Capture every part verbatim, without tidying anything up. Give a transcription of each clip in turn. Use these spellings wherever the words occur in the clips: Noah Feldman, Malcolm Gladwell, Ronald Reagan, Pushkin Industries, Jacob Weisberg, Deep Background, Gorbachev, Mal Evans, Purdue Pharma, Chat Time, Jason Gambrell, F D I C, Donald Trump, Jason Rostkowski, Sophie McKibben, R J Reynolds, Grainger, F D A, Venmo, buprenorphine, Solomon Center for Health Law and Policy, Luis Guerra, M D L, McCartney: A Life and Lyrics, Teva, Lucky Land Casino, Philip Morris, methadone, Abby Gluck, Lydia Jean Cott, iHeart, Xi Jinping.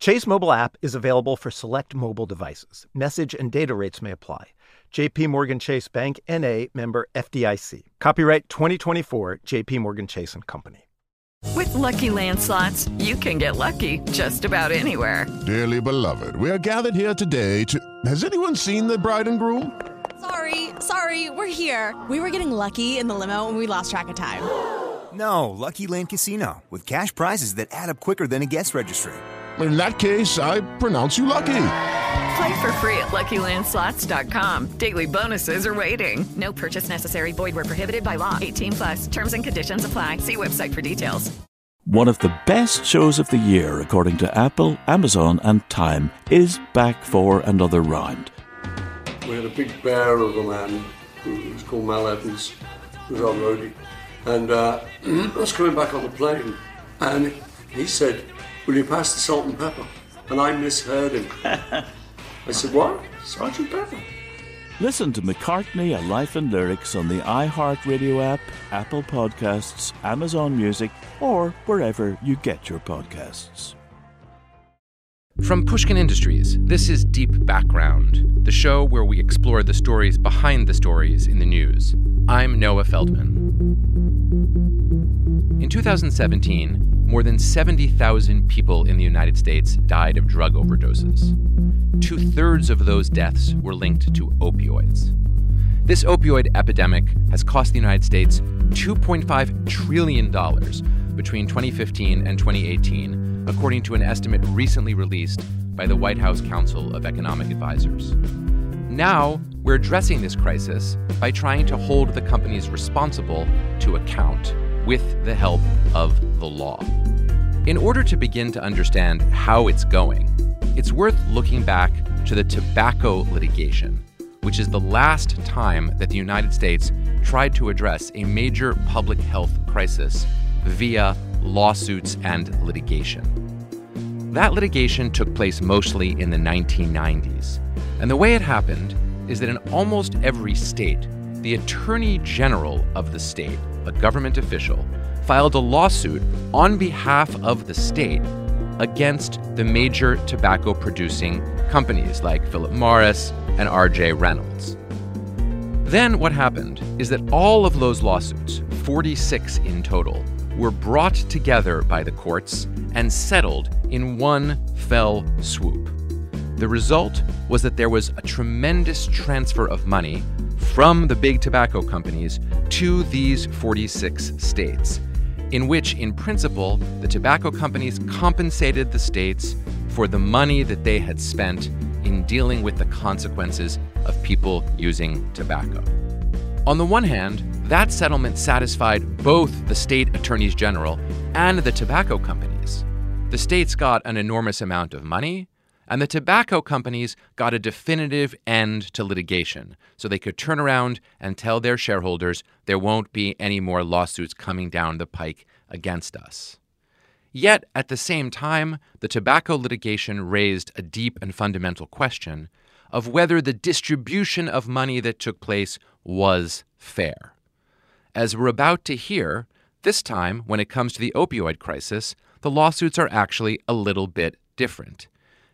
Chase mobile app is available for select mobile devices. Message and data rates may apply. JPMorgan Chase Bank, N A, member F D I C. Copyright twenty twenty-four, JPMorgan Chase and Company. With Lucky Land Slots, you can get lucky just about anywhere. Dearly beloved, we are gathered here today to... Has anyone seen the bride and groom? Sorry, sorry, we're here. We were getting lucky in the limo and we lost track of time. No, Lucky Land Casino, with cash prizes that add up quicker than a guest registry. In that case, I pronounce you lucky. Play for free at Lucky Land Slots dot com. Daily bonuses are waiting. No purchase necessary. Void where prohibited by law. eighteen plus. Terms and conditions apply. See website for details. One of the best shows of the year, according to Apple, Amazon, and Time, is back for another round. We had a big bear of a man who was called Mal Evans, who was our roadie, and uh, I was coming back on the plane, and he said, "Will you pass the salt and pepper?" And I misheard him. I said, "What? Sergeant Pepper?" Listen to McCartney: A Life and Lyrics on the iHeart Radio app, Apple Podcasts, Amazon Music, or wherever you get your podcasts. From Pushkin Industries, this is Deep Background, the show where we explore the stories behind the stories in the news. I'm Noah Feldman. In two thousand seventeen, more than seventy thousand people in the United States died of drug overdoses. Two-thirds of those deaths were linked to opioids. This opioid epidemic has cost the United States two point five trillion dollars between twenty fifteen and twenty eighteen, according to an estimate recently released by the White House Council of Economic Advisors. Now, we're addressing this crisis by trying to hold the companies responsible to account with the help of the law. In order to begin to understand how it's going, it's worth looking back to the tobacco litigation, which is the last time that the United States tried to address a major public health crisis via lawsuits and litigation. That litigation took place mostly in the nineteen nineties. And the way it happened is that in almost every state, the attorney general of the state, a government official, filed a lawsuit on behalf of the state against the major tobacco-producing companies like Philip Morris and R J Reynolds. Then what happened is that all of those lawsuits, forty-six in total, were brought together by the courts and settled in one fell swoop. The result was that there was a tremendous transfer of money from the big tobacco companies to these forty-six states, in which, in principle, the tobacco companies compensated the states for the money that they had spent in dealing with the consequences of people using tobacco. On the one hand, that settlement satisfied both the state attorneys general and the tobacco companies. The states got an enormous amount of money, and the tobacco companies got a definitive end to litigation, so they could turn around and tell their shareholders there won't be any more lawsuits coming down the pike against us. Yet, at the same time, the tobacco litigation raised a deep and fundamental question of whether the distribution of money that took place was fair. As we're about to hear, this time, when it comes to the opioid crisis, the lawsuits are actually a little bit different.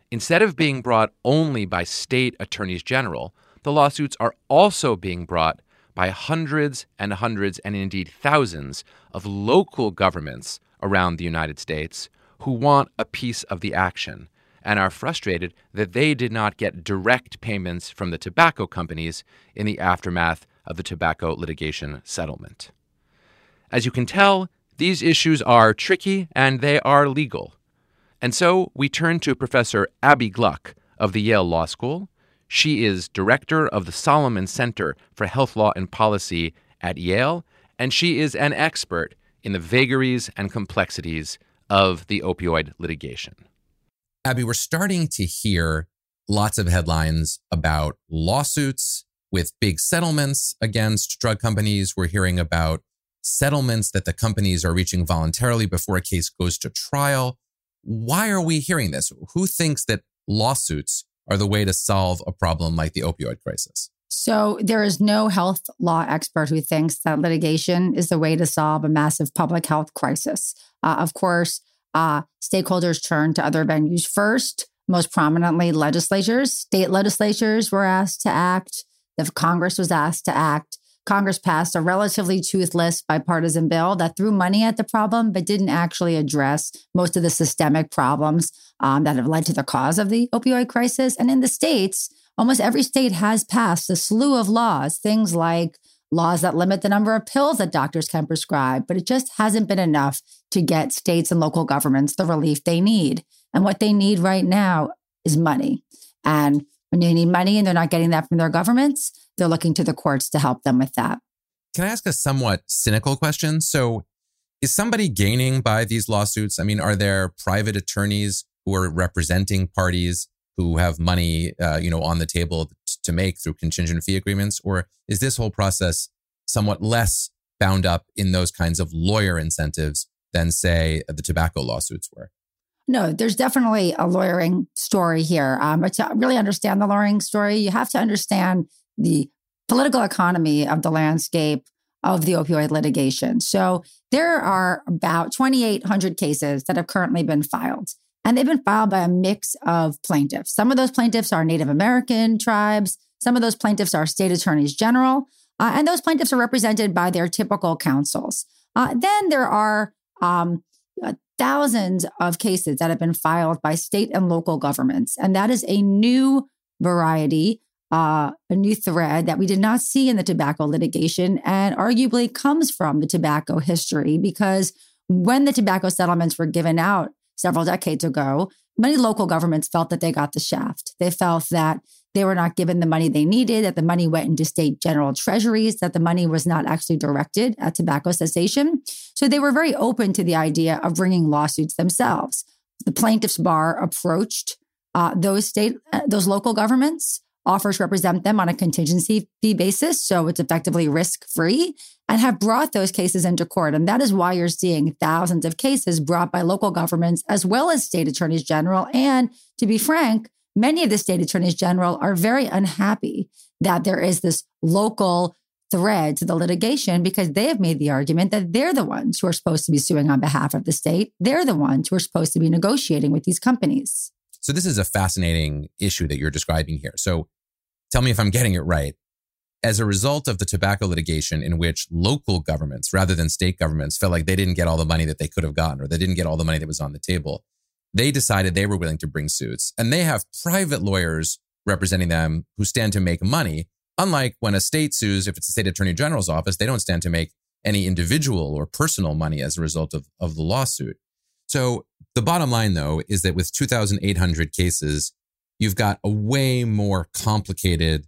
Instead of being brought only by state attorneys general, the lawsuits are also being brought by hundreds and hundreds and indeed thousands of local governments around the United States who want a piece of the action and are frustrated that they did not get direct payments from the tobacco companies in the aftermath of the tobacco litigation settlement. As you can tell, these issues are tricky and they are legal. And so we turn to Professor Abby Gluck of the Yale Law School. She is director of the Solomon Center for Health Law and Policy at Yale, and she is an expert in the vagaries and complexities of the opioid litigation. Abby, we're starting to hear lots of headlines about lawsuits with big settlements against drug companies. We're hearing about settlements that the companies are reaching voluntarily before a case goes to trial. Why are we hearing this? Who thinks that lawsuits are the way to solve a problem like the opioid crisis? So there is no health law expert who thinks that litigation is the way to solve a massive public health crisis. Uh, of course, uh, stakeholders turn to other venues first, most prominently legislatures. State legislatures were asked to act. The Congress was asked to act. Congress passed a relatively toothless bipartisan bill that threw money at the problem, but didn't actually address most of the systemic problems um, that have led to the cause of the opioid crisis. And in the states, almost every state has passed a slew of laws, things like laws that limit the number of pills that doctors can prescribe, but it just hasn't been enough to get states and local governments the relief they need. And what they need right now is money. And when they need money and they're not getting that from their governments, they're looking to the courts to help them with that. Can I ask a somewhat cynical question? So is somebody gaining by these lawsuits? I mean, are there private attorneys who are representing parties who have money, uh, you know, on the table t- to make through contingent fee agreements? Or is this whole process somewhat less bound up in those kinds of lawyer incentives than, say, the tobacco lawsuits were? No, there's definitely a lawyering story here. Um, but to really understand the lawyering story, you have to understand the political economy of the landscape of the opioid litigation. So there are about twenty-eight hundred cases that have currently been filed. And they've been filed by a mix of plaintiffs. Some of those plaintiffs are Native American tribes. Some of those plaintiffs are state attorneys general. Uh, and those plaintiffs are represented by their typical counsels. Uh, then there are um, thousands of cases that have been filed by state and local governments. And that is a new variety, uh, a new thread that we did not see in the tobacco litigation and arguably comes from the tobacco history, because when the tobacco settlements were given out several decades ago, many local governments felt that they got the shaft. They felt that they were not given the money they needed, that the money went into state general treasuries, that the money was not actually directed at tobacco cessation. So they were very open to the idea of bringing lawsuits themselves. The plaintiffs' bar approached uh, those state, uh, those local governments, offered to represent them on a contingency fee basis, so it's effectively risk-free, and have brought those cases into court. And that is why you're seeing thousands of cases brought by local governments as well as state attorneys general. And to be frank, many of the state attorneys general are very unhappy that there is this local thread to the litigation, because they have made the argument that they're the ones who are supposed to be suing on behalf of the state. They're the ones who are supposed to be negotiating with these companies. So this is a fascinating issue that you're describing here. So tell me if I'm getting it right. As a result of the tobacco litigation, in which local governments, rather than state governments, felt like they didn't get all the money that they could have gotten, or they didn't get all the money that was on the table, they decided they were willing to bring suits. And they have private lawyers representing them who stand to make money. Unlike when a state sues, if it's the state attorney general's office, they don't stand to make any individual or personal money as a result of, of the lawsuit. So the bottom line, though, is that with two thousand eight hundred cases, you've got a way more complicated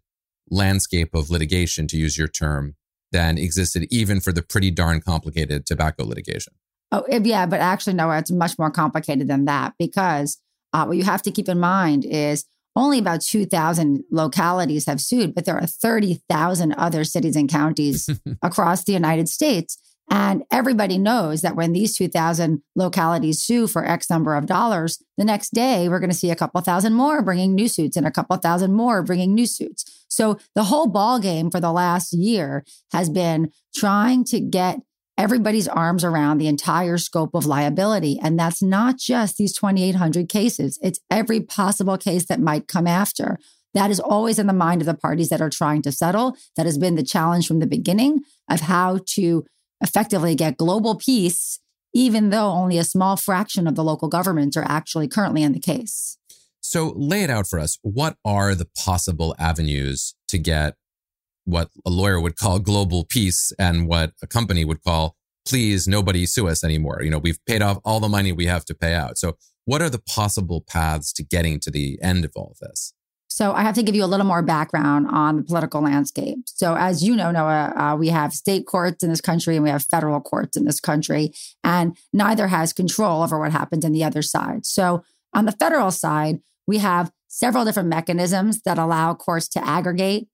landscape of litigation, to use your term, than existed even for the pretty darn complicated tobacco litigation. Oh, yeah, but actually, no, it's much more complicated than that, because uh, what you have to keep in mind is only about two thousand localities have sued, but there are thirty thousand other cities and counties across the United States. And everybody knows that when these two thousand localities sue for X number of dollars, the next day we're going to see a couple thousand more bringing new suits and a couple thousand more bringing new suits. So the whole ballgame for the last year has been trying to get everybody's arms around the entire scope of liability. And that's not just these twenty-eight hundred cases. It's every possible case that might come after. That is always in the mind of the parties that are trying to settle. That has been the challenge from the beginning of how to effectively get global peace, even though only a small fraction of the local governments are actually currently in the case. So lay it out for us. What are the possible avenues to get what a lawyer would call global peace and what a company would call, please, nobody sue us anymore? You know, we've paid off all the money we have to pay out. So what are the possible paths to getting to the end of all of this? So I have to give you a little more background on the political landscape. So as you know, Noah, uh, we have state courts in this country and we have federal courts in this country, and neither has control over what happens on the other side. So on the federal side, we have several different mechanisms that allow courts to aggregate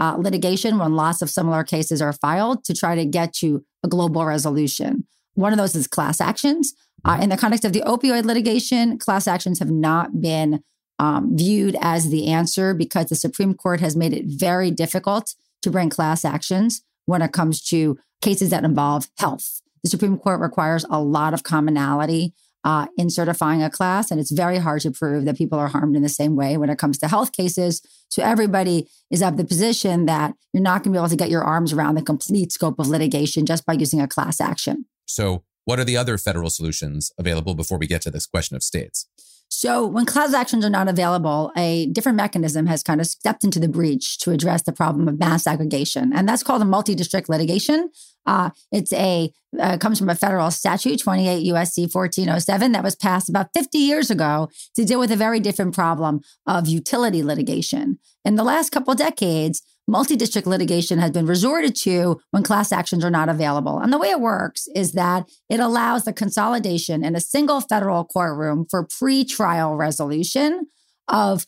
uh, litigation when lots of similar cases are filed to try to get you a global resolution. One of those is class actions. Uh, in the context of the opioid litigation, class actions have not been um, viewed as the answer because the Supreme Court has made it very difficult to bring class actions when it comes to cases that involve health. The Supreme Court requires a lot of commonality uh, in certifying a class, and it's very hard to prove that people are harmed in the same way when it comes to health cases. So everybody is of the position that you're not going to be able to get your arms around the complete scope of litigation just by using a class action. So what are the other federal solutions available before we get to this question of states? So when class actions are not available, a different mechanism has kind of stepped into the breach to address the problem of mass aggregation. And that's called a multi-district litigation. Uh, it's a uh, comes from a federal statute, twenty-eight U S C fourteen oh seven, that was passed about fifty years ago to deal with a very different problem of utility litigation. In the last couple decades, multi-district litigation has been resorted to when class actions are not available. And the way it works is that it allows the consolidation in a single federal courtroom for pretrial resolution of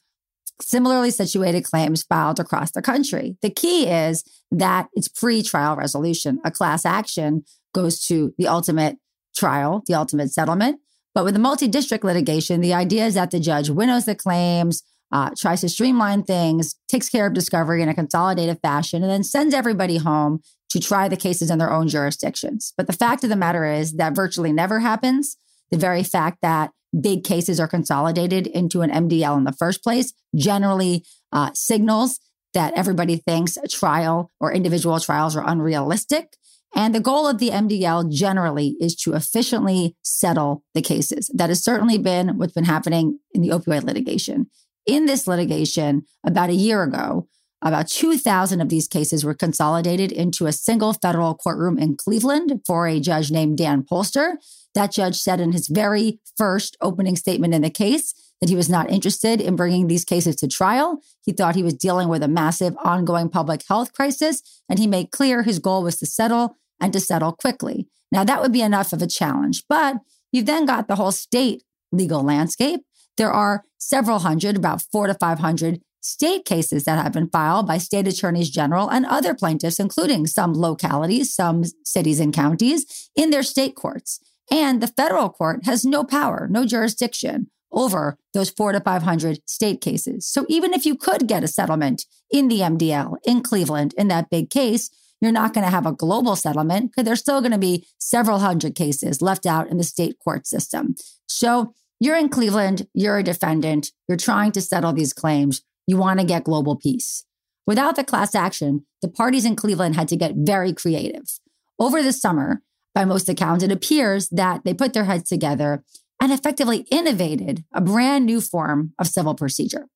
similarly situated claims filed across the country. The key is that it's pretrial resolution. A class action goes to the ultimate trial, the ultimate settlement. But with the multi-district litigation, the idea is that the judge winnows the claims, Uh, tries to streamline things, takes care of discovery in a consolidated fashion, and then sends everybody home to try the cases in their own jurisdictions. But the fact of the matter is that virtually never happens. The very fact that big cases are consolidated into an M D L in the first place generally uh, signals that everybody thinks a trial or individual trials are unrealistic. And the goal of the M D L generally is to efficiently settle the cases. That has certainly been what's been happening in the opioid litigation. In this litigation, about a year ago, about two thousand of these cases were consolidated into a single federal courtroom in Cleveland for a judge named Dan Polster. That judge said in his very first opening statement in the case that he was not interested in bringing these cases to trial. He thought he was dealing with a massive ongoing public health crisis, and he made clear his goal was to settle and to settle quickly. Now, that would be enough of a challenge, but you've then got the whole state legal landscape. There are several hundred, about four to five hundred state cases that have been filed by state attorneys general and other plaintiffs, including some localities, some cities and counties in their state courts. And the federal court has no power, no jurisdiction over those four to five hundred state cases. So even if you could get a settlement in the M D L in Cleveland in that big case, you're not going to have a global settlement because there's still going to be several hundred cases left out in the state court system. So you're in Cleveland, you're a defendant, you're trying to settle these claims, you want to get global peace. Without the class action, the parties in Cleveland had to get very creative. Over the summer, by most accounts, it appears that they put their heads together and effectively innovated a brand new form of civil procedure.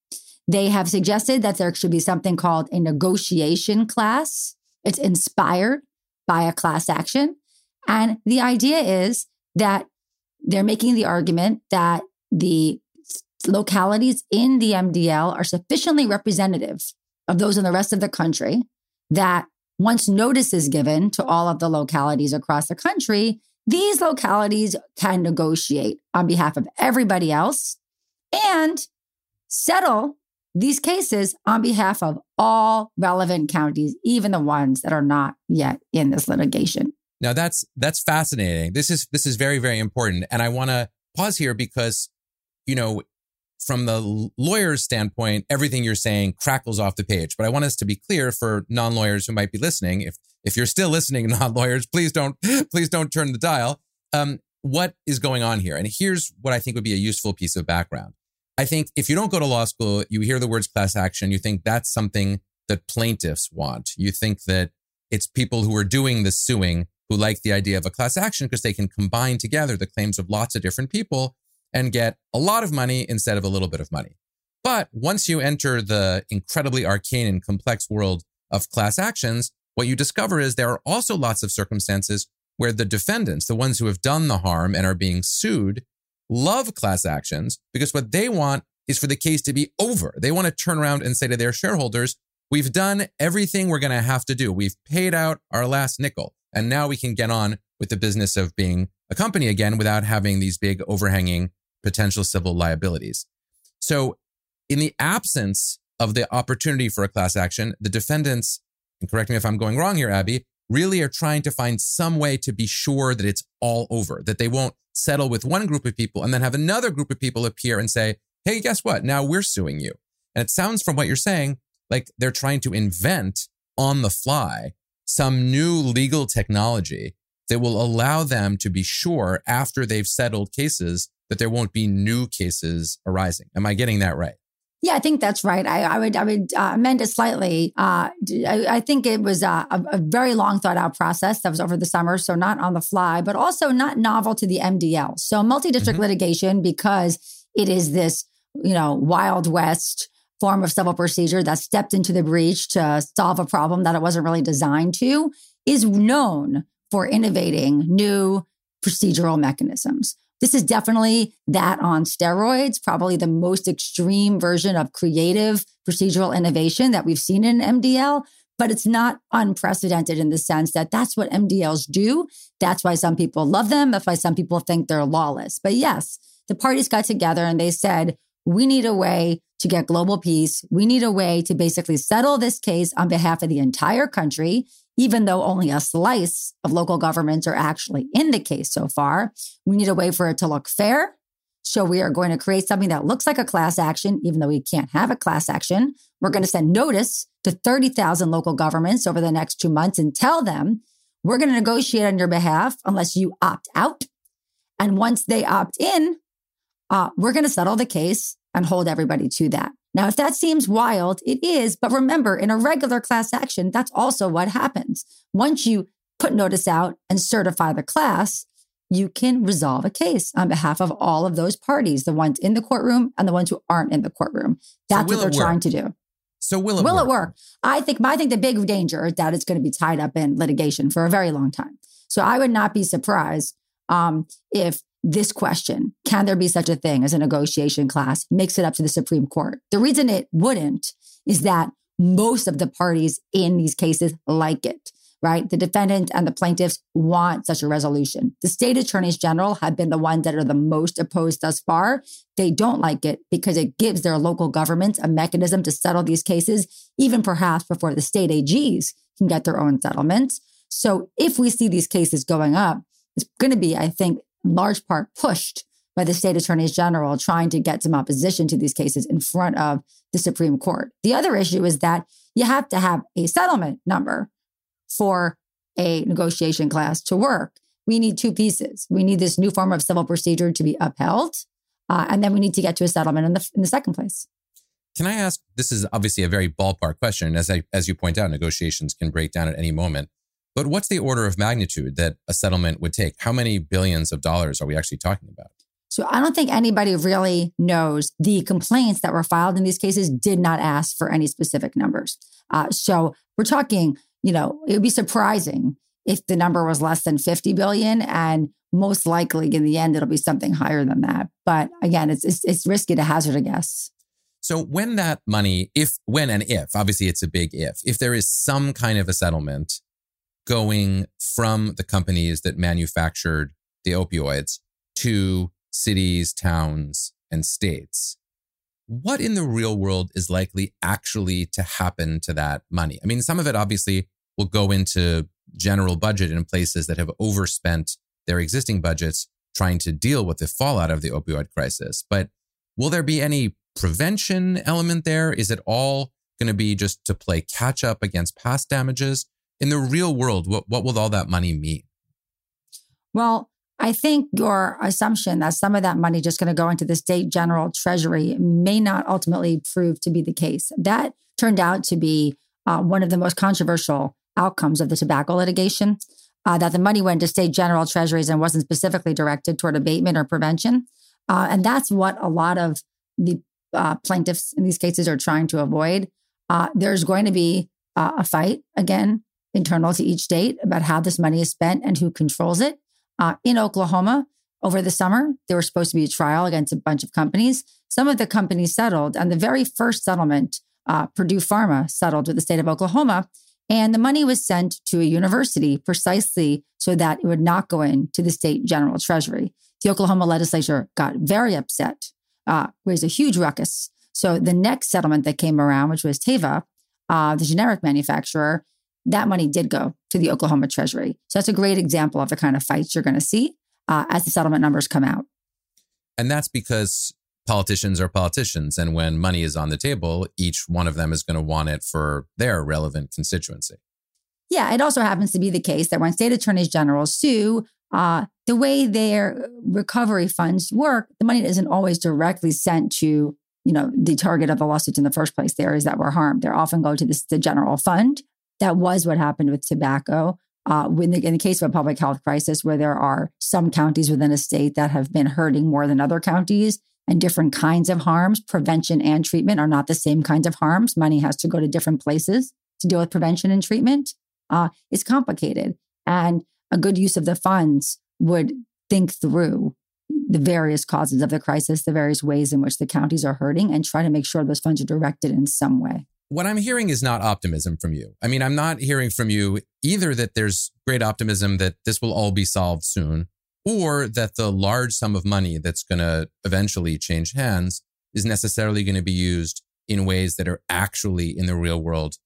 They have suggested that there should be something called a negotiation class. It's inspired by a class action. And the idea is that they're making the argument that the localities in the M D L are sufficiently representative of those in the rest of the country that once notice is given to all of the localities across the country, these localities can negotiate on behalf of everybody else and settle these cases on behalf of all relevant counties, even the ones that are not yet in this litigation. Now, that's that's fascinating. This is this is very, very important. And I want to pause here because, you know, from the lawyer's standpoint, everything you're saying crackles off the page. But I want us to be clear for non-lawyers who might be listening. If if you're still listening, non-lawyers, please don't please don't turn the dial. Um, what is going on here? And here's what I think would be a useful piece of background. I think if you don't go to law school, you hear the words class action, you think that's something that plaintiffs want. You think that it's people who are doing the suing who like the idea of a class action because they can combine together the claims of lots of different people and get a lot of money instead of a little bit of money. But once you enter the incredibly arcane and complex world of class actions, what you discover is there are also lots of circumstances where the defendants, the ones who have done the harm and are being sued, love class actions because what they want is for the case to be over. They want to turn around and say to their shareholders, we've done everything we're going to have to do. We've paid out our last nickel. And now we can get on with the business of being a company again without having these big overhanging potential civil liabilities. So In the absence of the opportunity for a class action, the defendants, and correct me if I'm going wrong here, Abby, really are trying to find some way to be sure that it's all over, that they won't settle with one group of people and then have another group of people appear and say, hey, guess what? Now we're suing you. And it sounds from what you're saying like they're trying to invent on the fly some new legal technology that will allow them to be sure after they've settled cases that there won't be new cases arising. Am I getting that right? Yeah, I think that's right. I, I would I would uh, amend it slightly. Uh, I, I think it was a, a very long thought out process that was over the summer. So not on the fly, but also not novel to the M D L. So multi-district mm-hmm. litigation, because it is this, you know, Wild West form of civil procedure that stepped into the breach to solve a problem that it wasn't really designed to, is known for innovating new procedural mechanisms. This is definitely that on steroids, probably the most extreme version of creative procedural innovation that we've seen in M D L, but it's not unprecedented in the sense that that's what M D Ls do. That's why some people love them. That's why some people think they're lawless. But yes, the parties got together and they said, we need a way to get global peace. We need a way to basically settle this case on behalf of the entire country, even though only a slice of local governments are actually in the case so far. We need a way for it to look fair. So we are going to create something that looks like a class action, even though we can't have a class action. We're going to send notice to thirty thousand local governments over the next two months and tell them, we're going to negotiate on your behalf unless you opt out. And once they opt in, uh, we're going to settle the case and hold everybody to that. Now, if that seems wild, it is. But remember, in a regular class action, that's also what happens. Once you put notice out and certify the class, you can resolve a case on behalf of all of those parties, the ones in the courtroom and the ones who aren't in the courtroom. That's so what they're trying to do. So will it will work? Will it work? I think, I think the big danger is that it's going to be tied up in litigation for a very long time. So I would not be surprised um, if this question, can there be such a thing as a negotiation class, makes it up to the Supreme Court. The reason it wouldn't is that most of the parties in these cases like it, right? The defendant and the plaintiffs want such a resolution. The state attorneys general have been the ones that are the most opposed thus far. They don't like it because it gives their local governments a mechanism to settle these cases, even perhaps before the state A Gs can get their own settlements. So if we see these cases going up, it's going to be, I think, in large part pushed by the state attorneys general trying to get some opposition to these cases in front of the Supreme Court. The other issue is that you have to have a settlement number for a negotiation class to work. We need two pieces. We need this new form of civil procedure to be upheld, uh, and then we need to get to a settlement in the, in the second place. Can I ask, this is obviously a very ballpark question. As I, as you point out, negotiations can break down at any moment. But what's the order of magnitude that a settlement would take? How many billions of dollars are we actually talking about? So I don't think anybody really knows. The complaints that were filed in these cases did not ask for any specific numbers. Uh, so we're talking, you know, it would be surprising if the number was less than fifty billion. And most likely in the end, it'll be something higher than that. But again, it's it's, it's risky to hazard a guess. So when that money, if, when and if, obviously it's a big if, if there is some kind of a settlement going from the companies that manufactured the opioids to cities, towns, and states, what in the real world is likely actually to happen to that money? I mean, some of it obviously will go into general budget in places that have overspent their existing budgets trying to deal with the fallout of the opioid crisis. But will there be any prevention element there? Is it all going to be just to play catch up against past damages? In the real world, what, what will all that money mean? Well, I think your assumption that some of that money just going to go into the state general treasury may not ultimately prove to be the case. That turned out to be uh, one of the most controversial outcomes of the tobacco litigation, uh, that the money went to state general treasuries and wasn't specifically directed toward abatement or prevention. Uh, and that's what a lot of the uh, plaintiffs in these cases are trying to avoid. Uh, there's going to be uh, a fight again, internal to each state, about how this money is spent and who controls it. Uh, in Oklahoma, over the summer, there was supposed to be a trial against a bunch of companies. Some of the companies settled, and the very first settlement, uh, Purdue Pharma settled with the state of Oklahoma, and the money was sent to a university precisely so that it would not go into the state general treasury. The Oklahoma legislature got very upset, uh, raised a huge ruckus. So the next settlement that came around, which was Teva, uh, the generic manufacturer, that money did go to the Oklahoma Treasury. So that's a great example of the kind of fights you're going to see uh, as the settlement numbers come out. And that's because politicians are politicians. And when money is on the table, each one of them is going to want it for their relevant constituency. Yeah, it also happens to be the case that when state attorneys general sue, uh, the way their recovery funds work, the money isn't always directly sent to, you know, the target of the lawsuit in the first place, the areas that were harmed. They often go to this, the general fund. That was what happened with tobacco. Uh, when the, in the case of a public health crisis, where there are some counties within a state that have been hurting more than other counties and different kinds of harms, prevention and treatment are not the same kinds of harms. Money has to go to different places to deal with prevention and treatment. Uh, it's complicated. And a good use of the funds would think through the various causes of the crisis, the various ways in which the counties are hurting, and try to make sure those funds are directed in some way. What I'm hearing is not optimism from you. I mean, I'm not hearing from you either that there's great optimism that this will all be solved soon, or that the large sum of money that's going to eventually change hands is necessarily going to be used in ways that are actually in the real world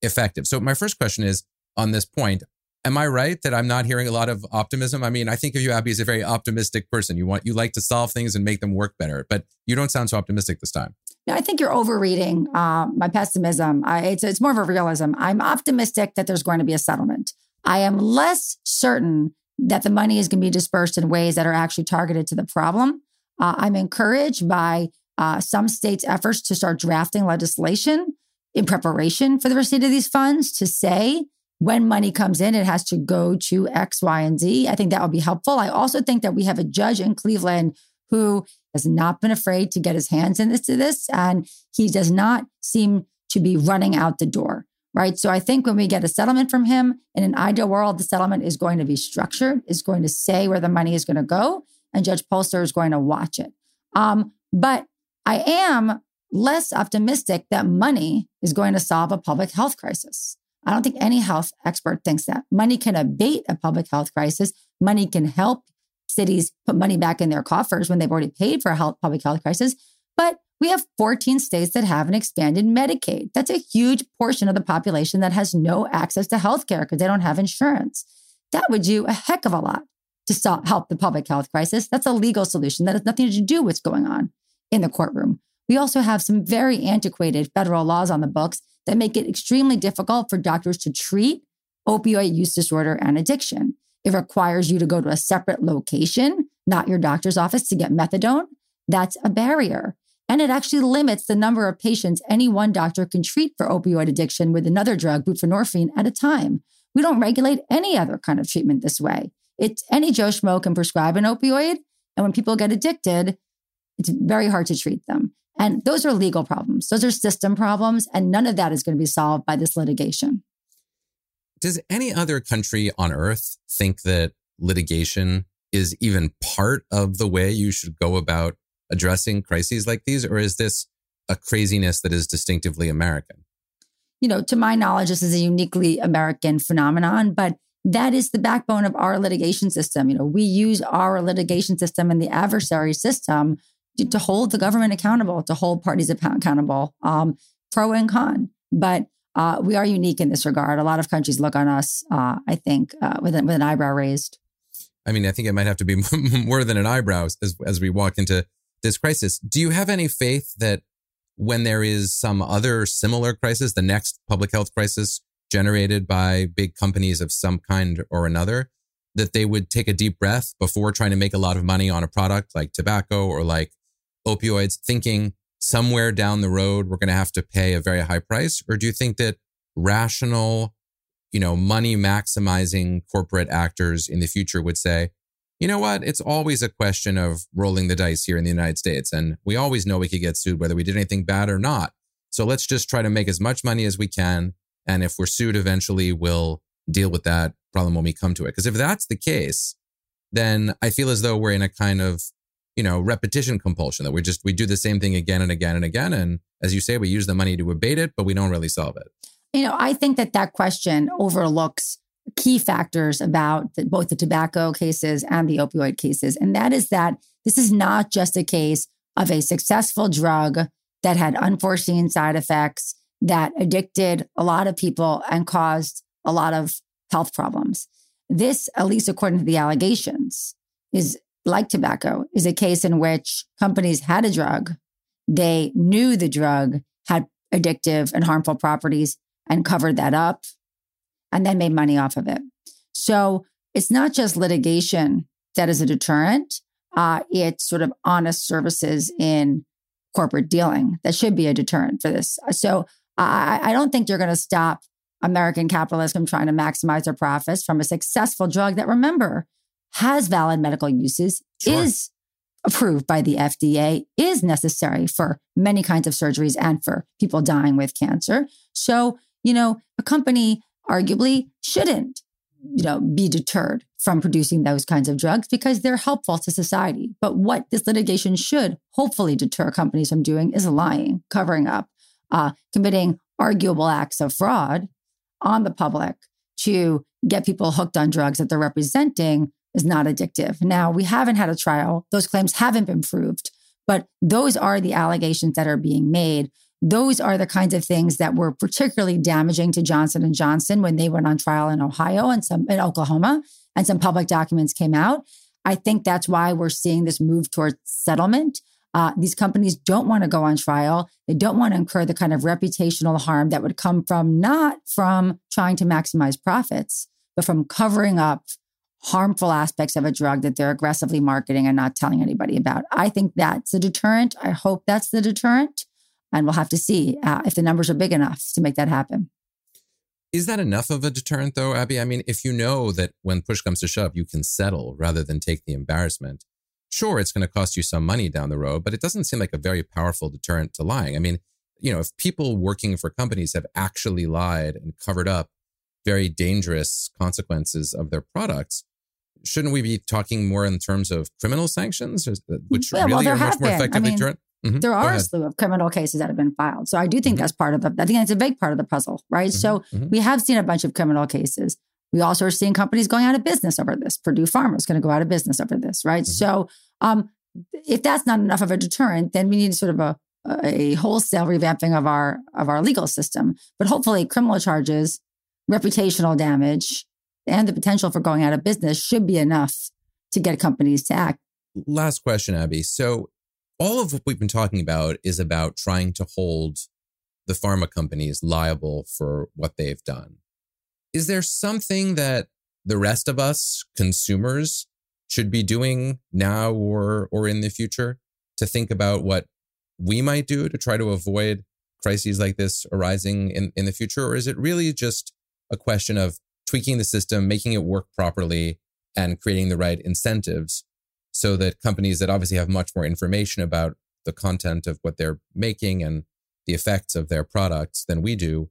effective. So my first question is, on this point, am I right that I'm not hearing a lot of optimism? I mean, I think of you, Abby, as a very optimistic person. You want, you like to solve things and make them work better, but you don't sound so optimistic this time. No, I think you're overreading uh, my pessimism. I, it's, it's more of a realism. I'm optimistic that there's going to be a settlement. I am less certain that the money is going to be dispersed in ways that are actually targeted to the problem. Uh, I'm encouraged by uh, some states' efforts to start drafting legislation in preparation for the receipt of these funds to say, when money comes in, it has to go to X, Y, and Z. I think that will be helpful. I also think that we have a judge in Cleveland who has not been afraid to get his hands into this, and he does not seem to be running out the door, right? So I think when we get a settlement from him, in an ideal world, the settlement is going to be structured, is going to say where the money is going to go, and Judge Polster is going to watch it. Um, but I am less optimistic that money is going to solve a public health crisis. I don't think any health expert thinks that. Money can abate a public health crisis. Money can help cities put money back in their coffers when they've already paid for a health, public health crisis. But we have fourteen states that have an expanded Medicaid. That's a huge portion of the population that has no access to health care because they don't have insurance. That would do a heck of a lot to solve, help the public health crisis. That's a legal solution that has nothing to do with what's going on in the courtroom. We also have some very antiquated federal laws on the books that make it extremely difficult for doctors to treat opioid use disorder and addiction. It requires you to go to a separate location, not your doctor's office, to get methadone. That's a barrier. And it actually limits the number of patients any one doctor can treat for opioid addiction with another drug, buprenorphine, at a time. We don't regulate any other kind of treatment this way. It's any Joe Schmo can prescribe an opioid. And when people get addicted, it's very hard to treat them. And those are legal problems. Those are system problems. And none of that is going to be solved by this litigation. Does any other country on earth think that litigation is even part of the way you should go about addressing crises like these? Or is this a craziness that is distinctively American? You know, to my knowledge, this is a uniquely American phenomenon, but that is the backbone of our litigation system. You know, we use our litigation system and the adversary system to hold the government accountable, to hold parties accountable, um, pro and con. But uh, we are unique in this regard. A lot of countries look on us, uh, I think, uh, with, with an eyebrow raised. I mean, I think it might have to be more than an eyebrow as, as we walk into this crisis. Do you have any faith that when there is some other similar crisis, the next public health crisis generated by big companies of some kind or another, that they would take a deep breath before trying to make a lot of money on a product like tobacco or like opioids, thinking somewhere down the road, we're going to have to pay a very high price? Or do you think that rational, you know, money maximizing corporate actors in the future would say, you know what, it's always a question of rolling the dice here in the United States. And we always know we could get sued whether we did anything bad or not. So let's just try to make as much money as we can. And if we're sued, eventually we'll deal with that problem when we come to it. Because if that's the case, then I feel as though we're in a kind of you know, repetition compulsion that we just, we do the same thing again and again and again. And as you say, we use the money to abate it, but we don't really solve it. You know, I think that that question overlooks key factors about the, both the tobacco cases and the opioid cases. And that is that this is not just a case of a successful drug that had unforeseen side effects that addicted a lot of people and caused a lot of health problems. This, at least according to the allegations, is like tobacco, is a case in which companies had a drug, they knew the drug had addictive and harmful properties and covered that up and then made money off of it. So it's not just litigation that is a deterrent. Uh, it's sort of honest services in corporate dealing that should be a deterrent for this. So I, I don't think you're going to stop American capitalists from trying to maximize their profits from a successful drug that, remember, has valid medical uses, sure. is approved by the F D A, is necessary for many kinds of surgeries and for people dying with cancer. So, you know, a company arguably shouldn't, you know, be deterred from producing those kinds of drugs because they're helpful to society. But what this litigation should hopefully deter companies from doing is lying, covering up, uh, committing arguable acts of fraud on the public to get people hooked on drugs that they're representing is not addictive. Now, we haven't had a trial. Those claims haven't been proved, but those are the allegations that are being made. Those are the kinds of things that were particularly damaging to Johnson and Johnson when they went on trial in Ohio and some in Oklahoma, and some public documents came out. I think that's why we're seeing this move towards settlement. Uh, these companies don't want to go on trial. They don't want to incur the kind of reputational harm that would come from not from trying to maximize profits, but from covering up harmful aspects of a drug that they're aggressively marketing and not telling anybody about. I think that's a deterrent. I hope that's the deterrent. And we'll have to see uh, if the numbers are big enough to make that happen. Is that enough of a deterrent, though, Abby? I mean, if you know that when push comes to shove, you can settle rather than take the embarrassment, sure, it's going to cost you some money down the road, but it doesn't seem like a very powerful deterrent to lying. I mean, you know, if people working for companies have actually lied and covered up very dangerous consequences of their products, shouldn't we be talking more in terms of criminal sanctions, which yeah, really well, there are much more effectively I mean, deterrent? Mm-hmm. There are a slew of criminal cases that have been filed. So I do think mm-hmm. that's part of the, I think that's a big part of the puzzle, right? Mm-hmm. So mm-hmm. we have seen a bunch of criminal cases. We also are seeing companies going out of business over this. Purdue Pharma is going to go out of business over this, right? Mm-hmm. So um, if that's not enough of a deterrent, then we need sort of a, a wholesale revamping of our, of our legal system. But hopefully criminal charges, reputational damage, and the potential for going out of business should be enough to get companies to act. Last question, Abby. So all of what we've been talking about is about trying to hold the pharma companies liable for what they've done. Is there something that the rest of us, consumers, should be doing now or or in the future to think about what we might do to try to avoid crises like this arising in, in the future? Or is it really just a question of tweaking the system, making it work properly, and creating the right incentives so that companies that obviously have much more information about the content of what they're making and the effects of their products than we do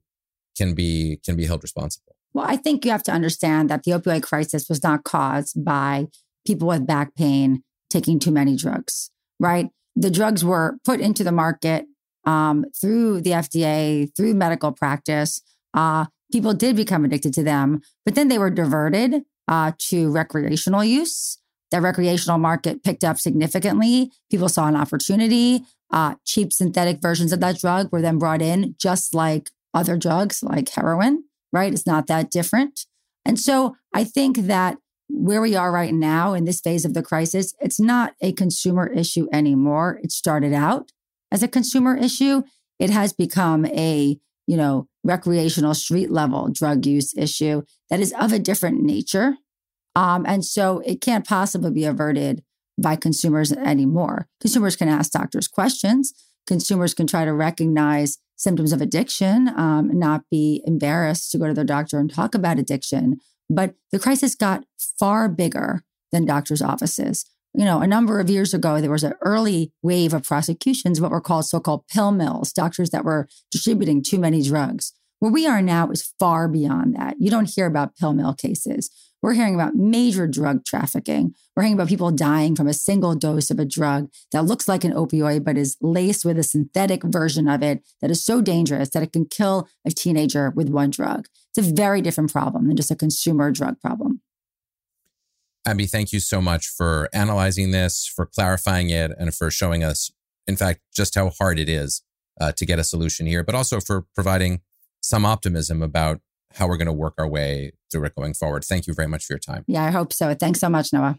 can be can be held responsible? Well, I think you have to understand that the opioid crisis was not caused by people with back pain taking too many drugs, right? The drugs were put into the market um, through the F D A, through medical practice. Uh, people did become addicted to them, but then they were diverted uh, to recreational use. That recreational market picked up significantly. People saw an opportunity. Uh, cheap synthetic versions of that drug were then brought in, just like other drugs like heroin, right? It's not that different. And so I think that where we are right now in this phase of the crisis, it's not a consumer issue anymore. It started out as a consumer issue. It has become a, you know, recreational street level drug use issue that is of a different nature. Um, and so it can't possibly be averted by consumers anymore. Consumers can ask doctors questions. Consumers can try to recognize symptoms of addiction, um, not be embarrassed to go to their doctor and talk about addiction. But the crisis got far bigger than doctors' offices. You know, a number of years ago, there was an early wave of prosecutions, what were called so-called pill mills, doctors that were distributing too many drugs. Where we are now is far beyond that. You don't hear about pill mill cases. We're hearing about major drug trafficking. We're hearing about people dying from a single dose of a drug that looks like an opioid, but is laced with a synthetic version of it that is so dangerous that it can kill a teenager with one drug. It's a very different problem than just a consumer drug problem. Abby, thank you so much for analyzing this, for clarifying it, and for showing us, in fact, just how hard it is uh, to get a solution here, but also for providing some optimism about how we're going to work our way through it going forward. Thank you very much for your time. Yeah, I hope so. Thanks so much, Noah.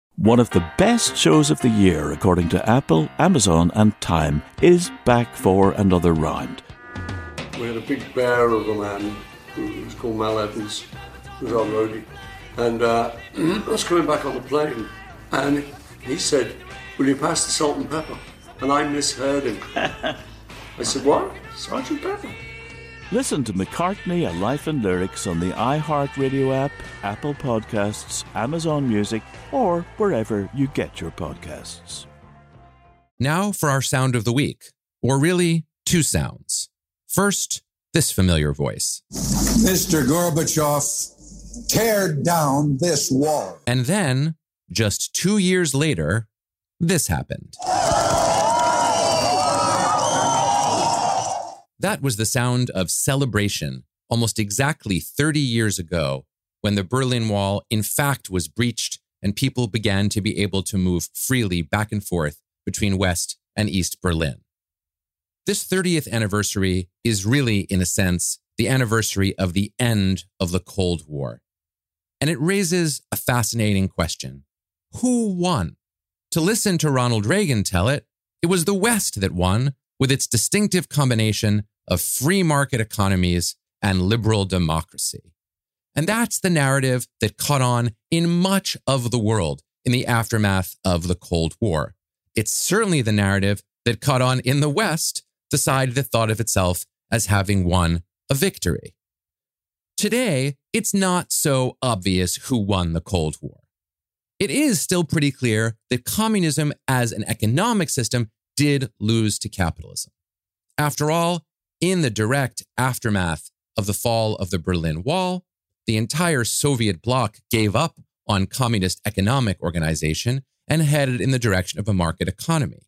One of the best shows of the year, according to Apple, Amazon, and Time, is back for another round. We had a big bear of a man who was called Mal Evans, who was our roadie, and uh, I was coming back on the plane, and he said, "Will you pass the salt and pepper?" And I misheard him. I said, "What? Sergeant Pepper?" Listen to McCartney: A Life and Lyrics on the iHeart Radio app, Apple Podcasts, Amazon Music, or wherever you get your podcasts. Now for our sound of the week, or really two sounds. First, this familiar voice. Mister Gorbachev, tear down this wall. And then, just two years later, this happened. That was the sound of celebration almost exactly thirty years ago when the Berlin Wall, in fact, was breached and people began to be able to move freely back and forth between West and East Berlin. This thirtieth anniversary is really, in a sense, the anniversary of the end of the Cold War. And it raises a fascinating question. Who won? To listen to Ronald Reagan tell it, it was the West that won with its distinctive combination of free market economies and liberal democracy. And that's the narrative that caught on in much of the world in the aftermath of the Cold War. It's certainly the narrative that caught on in the West, the side that thought of itself as having won a victory. Today, it's not so obvious who won the Cold War. It is still pretty clear that communism as an economic system did lose to capitalism. After all, in the direct aftermath of the fall of the Berlin Wall, the entire Soviet bloc gave up on communist economic organization and headed in the direction of a market economy.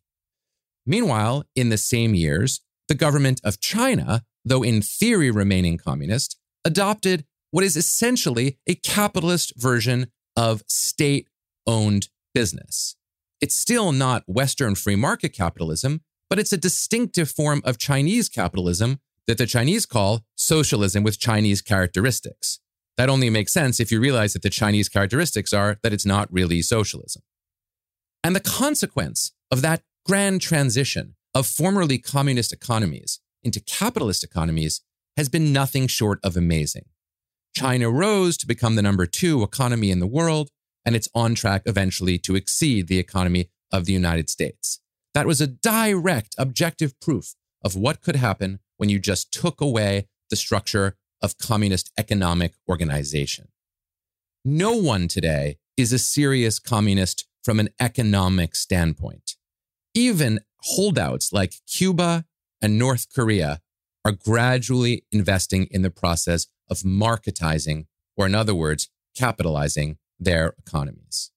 Meanwhile, in the same years, the government of China, though in theory remaining communist, adopted what is essentially a capitalist version of state-owned business. It's still not Western free market capitalism, but it's a distinctive form of Chinese capitalism that the Chinese call socialism with Chinese characteristics. That only makes sense if you realize that the Chinese characteristics are that it's not really socialism. And the consequence of that grand transition of formerly communist economies into capitalist economies has been nothing short of amazing. China rose to become the number two economy in the world, and it's on track eventually to exceed the economy of the United States. That was a direct, objective proof of what could happen when you just took away the structure of communist economic organization. No one today is a serious communist from an economic standpoint. Even holdouts like Cuba and North Korea are gradually investing in the process of marketizing, or in other words, capitalizing their economies.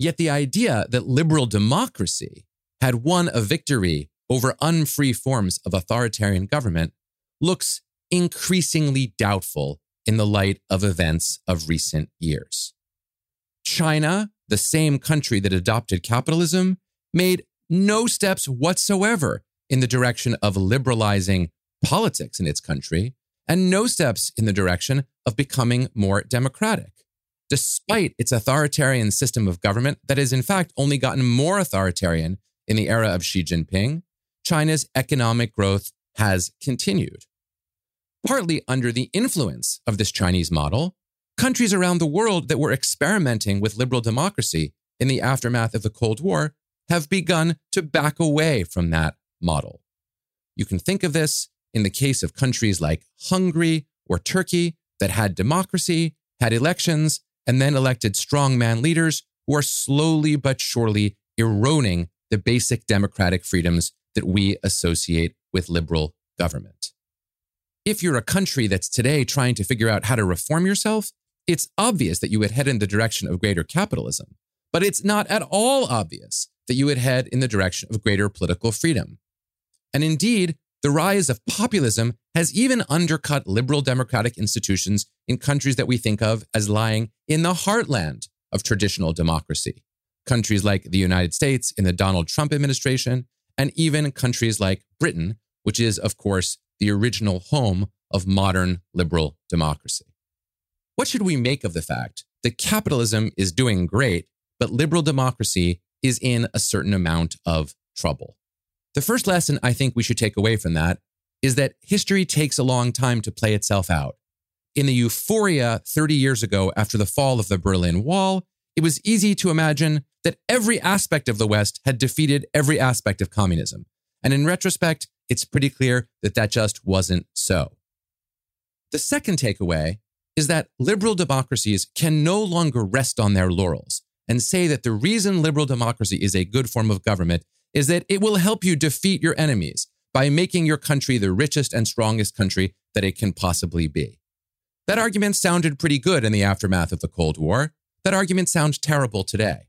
Yet the idea that liberal democracy had won a victory over unfree forms of authoritarian government looks increasingly doubtful in the light of events of recent years. China, the same country that adopted capitalism, made no steps whatsoever in the direction of liberalizing politics in its country, and no steps in the direction of becoming more democratic, despite its authoritarian system of government that has in fact only gotten more authoritarian in the era of Xi Jinping. China's economic growth has continued. Partly under the influence of this Chinese model, countries around the world that were experimenting with liberal democracy in the aftermath of the Cold War have begun to back away from that model. You can think of this in the case of countries like Hungary or Turkey that had democracy, had elections, and then elected strongman leaders who are slowly but surely eroding the basic democratic freedoms that we associate with liberal government. If you're a country that's today trying to figure out how to reform yourself, it's obvious that you would head in the direction of greater capitalism, but it's not at all obvious that you would head in the direction of greater political freedom. And indeed, the rise of populism has even undercut liberal democratic institutions in countries that we think of as lying in the heartland of traditional democracy. Countries like the United States in the Donald Trump administration, and even countries like Britain, which is, of course, the original home of modern liberal democracy. What should we make of the fact that capitalism is doing great, but liberal democracy is in a certain amount of trouble? The first lesson I think we should take away from that is that history takes a long time to play itself out. In the euphoria thirty years ago after the fall of the Berlin Wall, it was easy to imagine that every aspect of the West had defeated every aspect of communism. And in retrospect, it's pretty clear that that just wasn't so. The second takeaway is that liberal democracies can no longer rest on their laurels and say that the reason liberal democracy is a good form of government is that it will help you defeat your enemies by making your country the richest and strongest country that it can possibly be. That argument sounded pretty good in the aftermath of the Cold War. That argument sounds terrible today.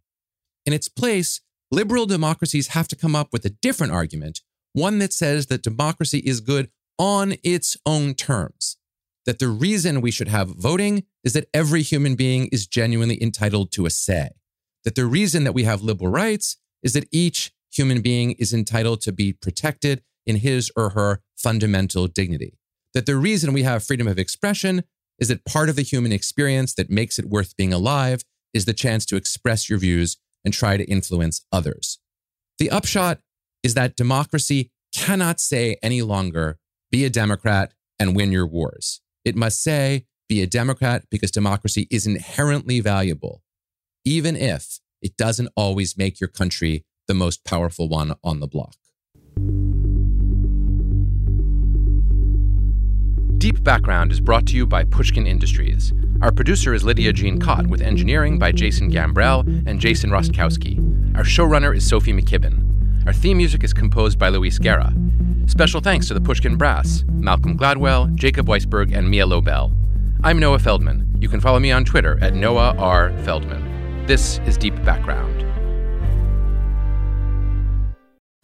In its place, liberal democracies have to come up with a different argument, one that says that democracy is good on its own terms, that the reason we should have voting is that every human being is genuinely entitled to a say, that the reason that we have liberal rights is that each human being is entitled to be protected in his or her fundamental dignity, that the reason we have freedom of expression is that part of the human experience that makes it worth being alive is the chance to express your views and try to influence others. The upshot is that democracy cannot say any longer, be a Democrat and win your wars. It must say, be a Democrat, because democracy is inherently valuable, even if it doesn't always make your country the most powerful one on the block. Deep Background is brought to you by Pushkin Industries. Our producer is Lydia Jean Cott, with engineering by Jason Gambrell and Jason Rostkowski. Our showrunner is Sophie McKibben. Our theme music is composed by Luis Guerra. Special thanks to the Pushkin Brass, Malcolm Gladwell, Jacob Weisberg, and Mia Lobell. I'm Noah Feldman. You can follow me on Twitter at Noah R. Feldman. This is Deep Background.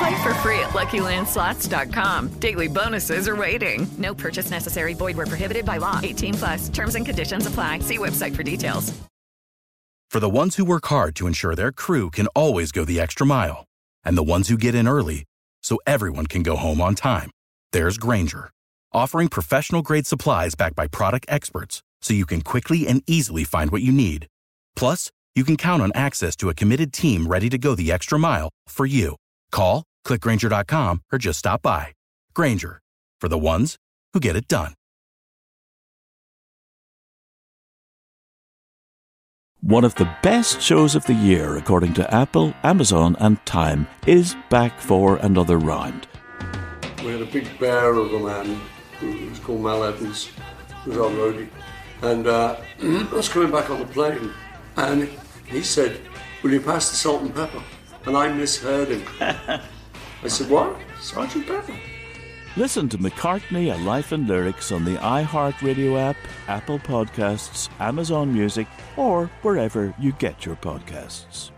Play for free at Lucky Land Slots dot com. Daily bonuses are waiting. No purchase necessary. Void where prohibited by law. eighteen plus. Terms and conditions apply. See website for details. For the ones who work hard to ensure their crew can always go the extra mile, and the ones who get in early so everyone can go home on time, there's Grainger, offering professional-grade supplies backed by product experts so you can quickly and easily find what you need. Plus, you can count on access to a committed team ready to go the extra mile for you. Call, click Grainger dot com, or just stop by. Grainger, for the ones who get it done. One of the best shows of the year, according to Apple, Amazon, and Time, is back for another round. We had a big bear of a man who was called Mal Evans, who was our roadie, and uh, I was coming back on the plane, and he said, "Will you pass the salt and pepper?" And I misheard him. I said, "What? Sergeant Pepper?" Listen to McCartney: A Life and Lyrics on the iHeart Radio app, Apple Podcasts, Amazon Music, or wherever you get your podcasts.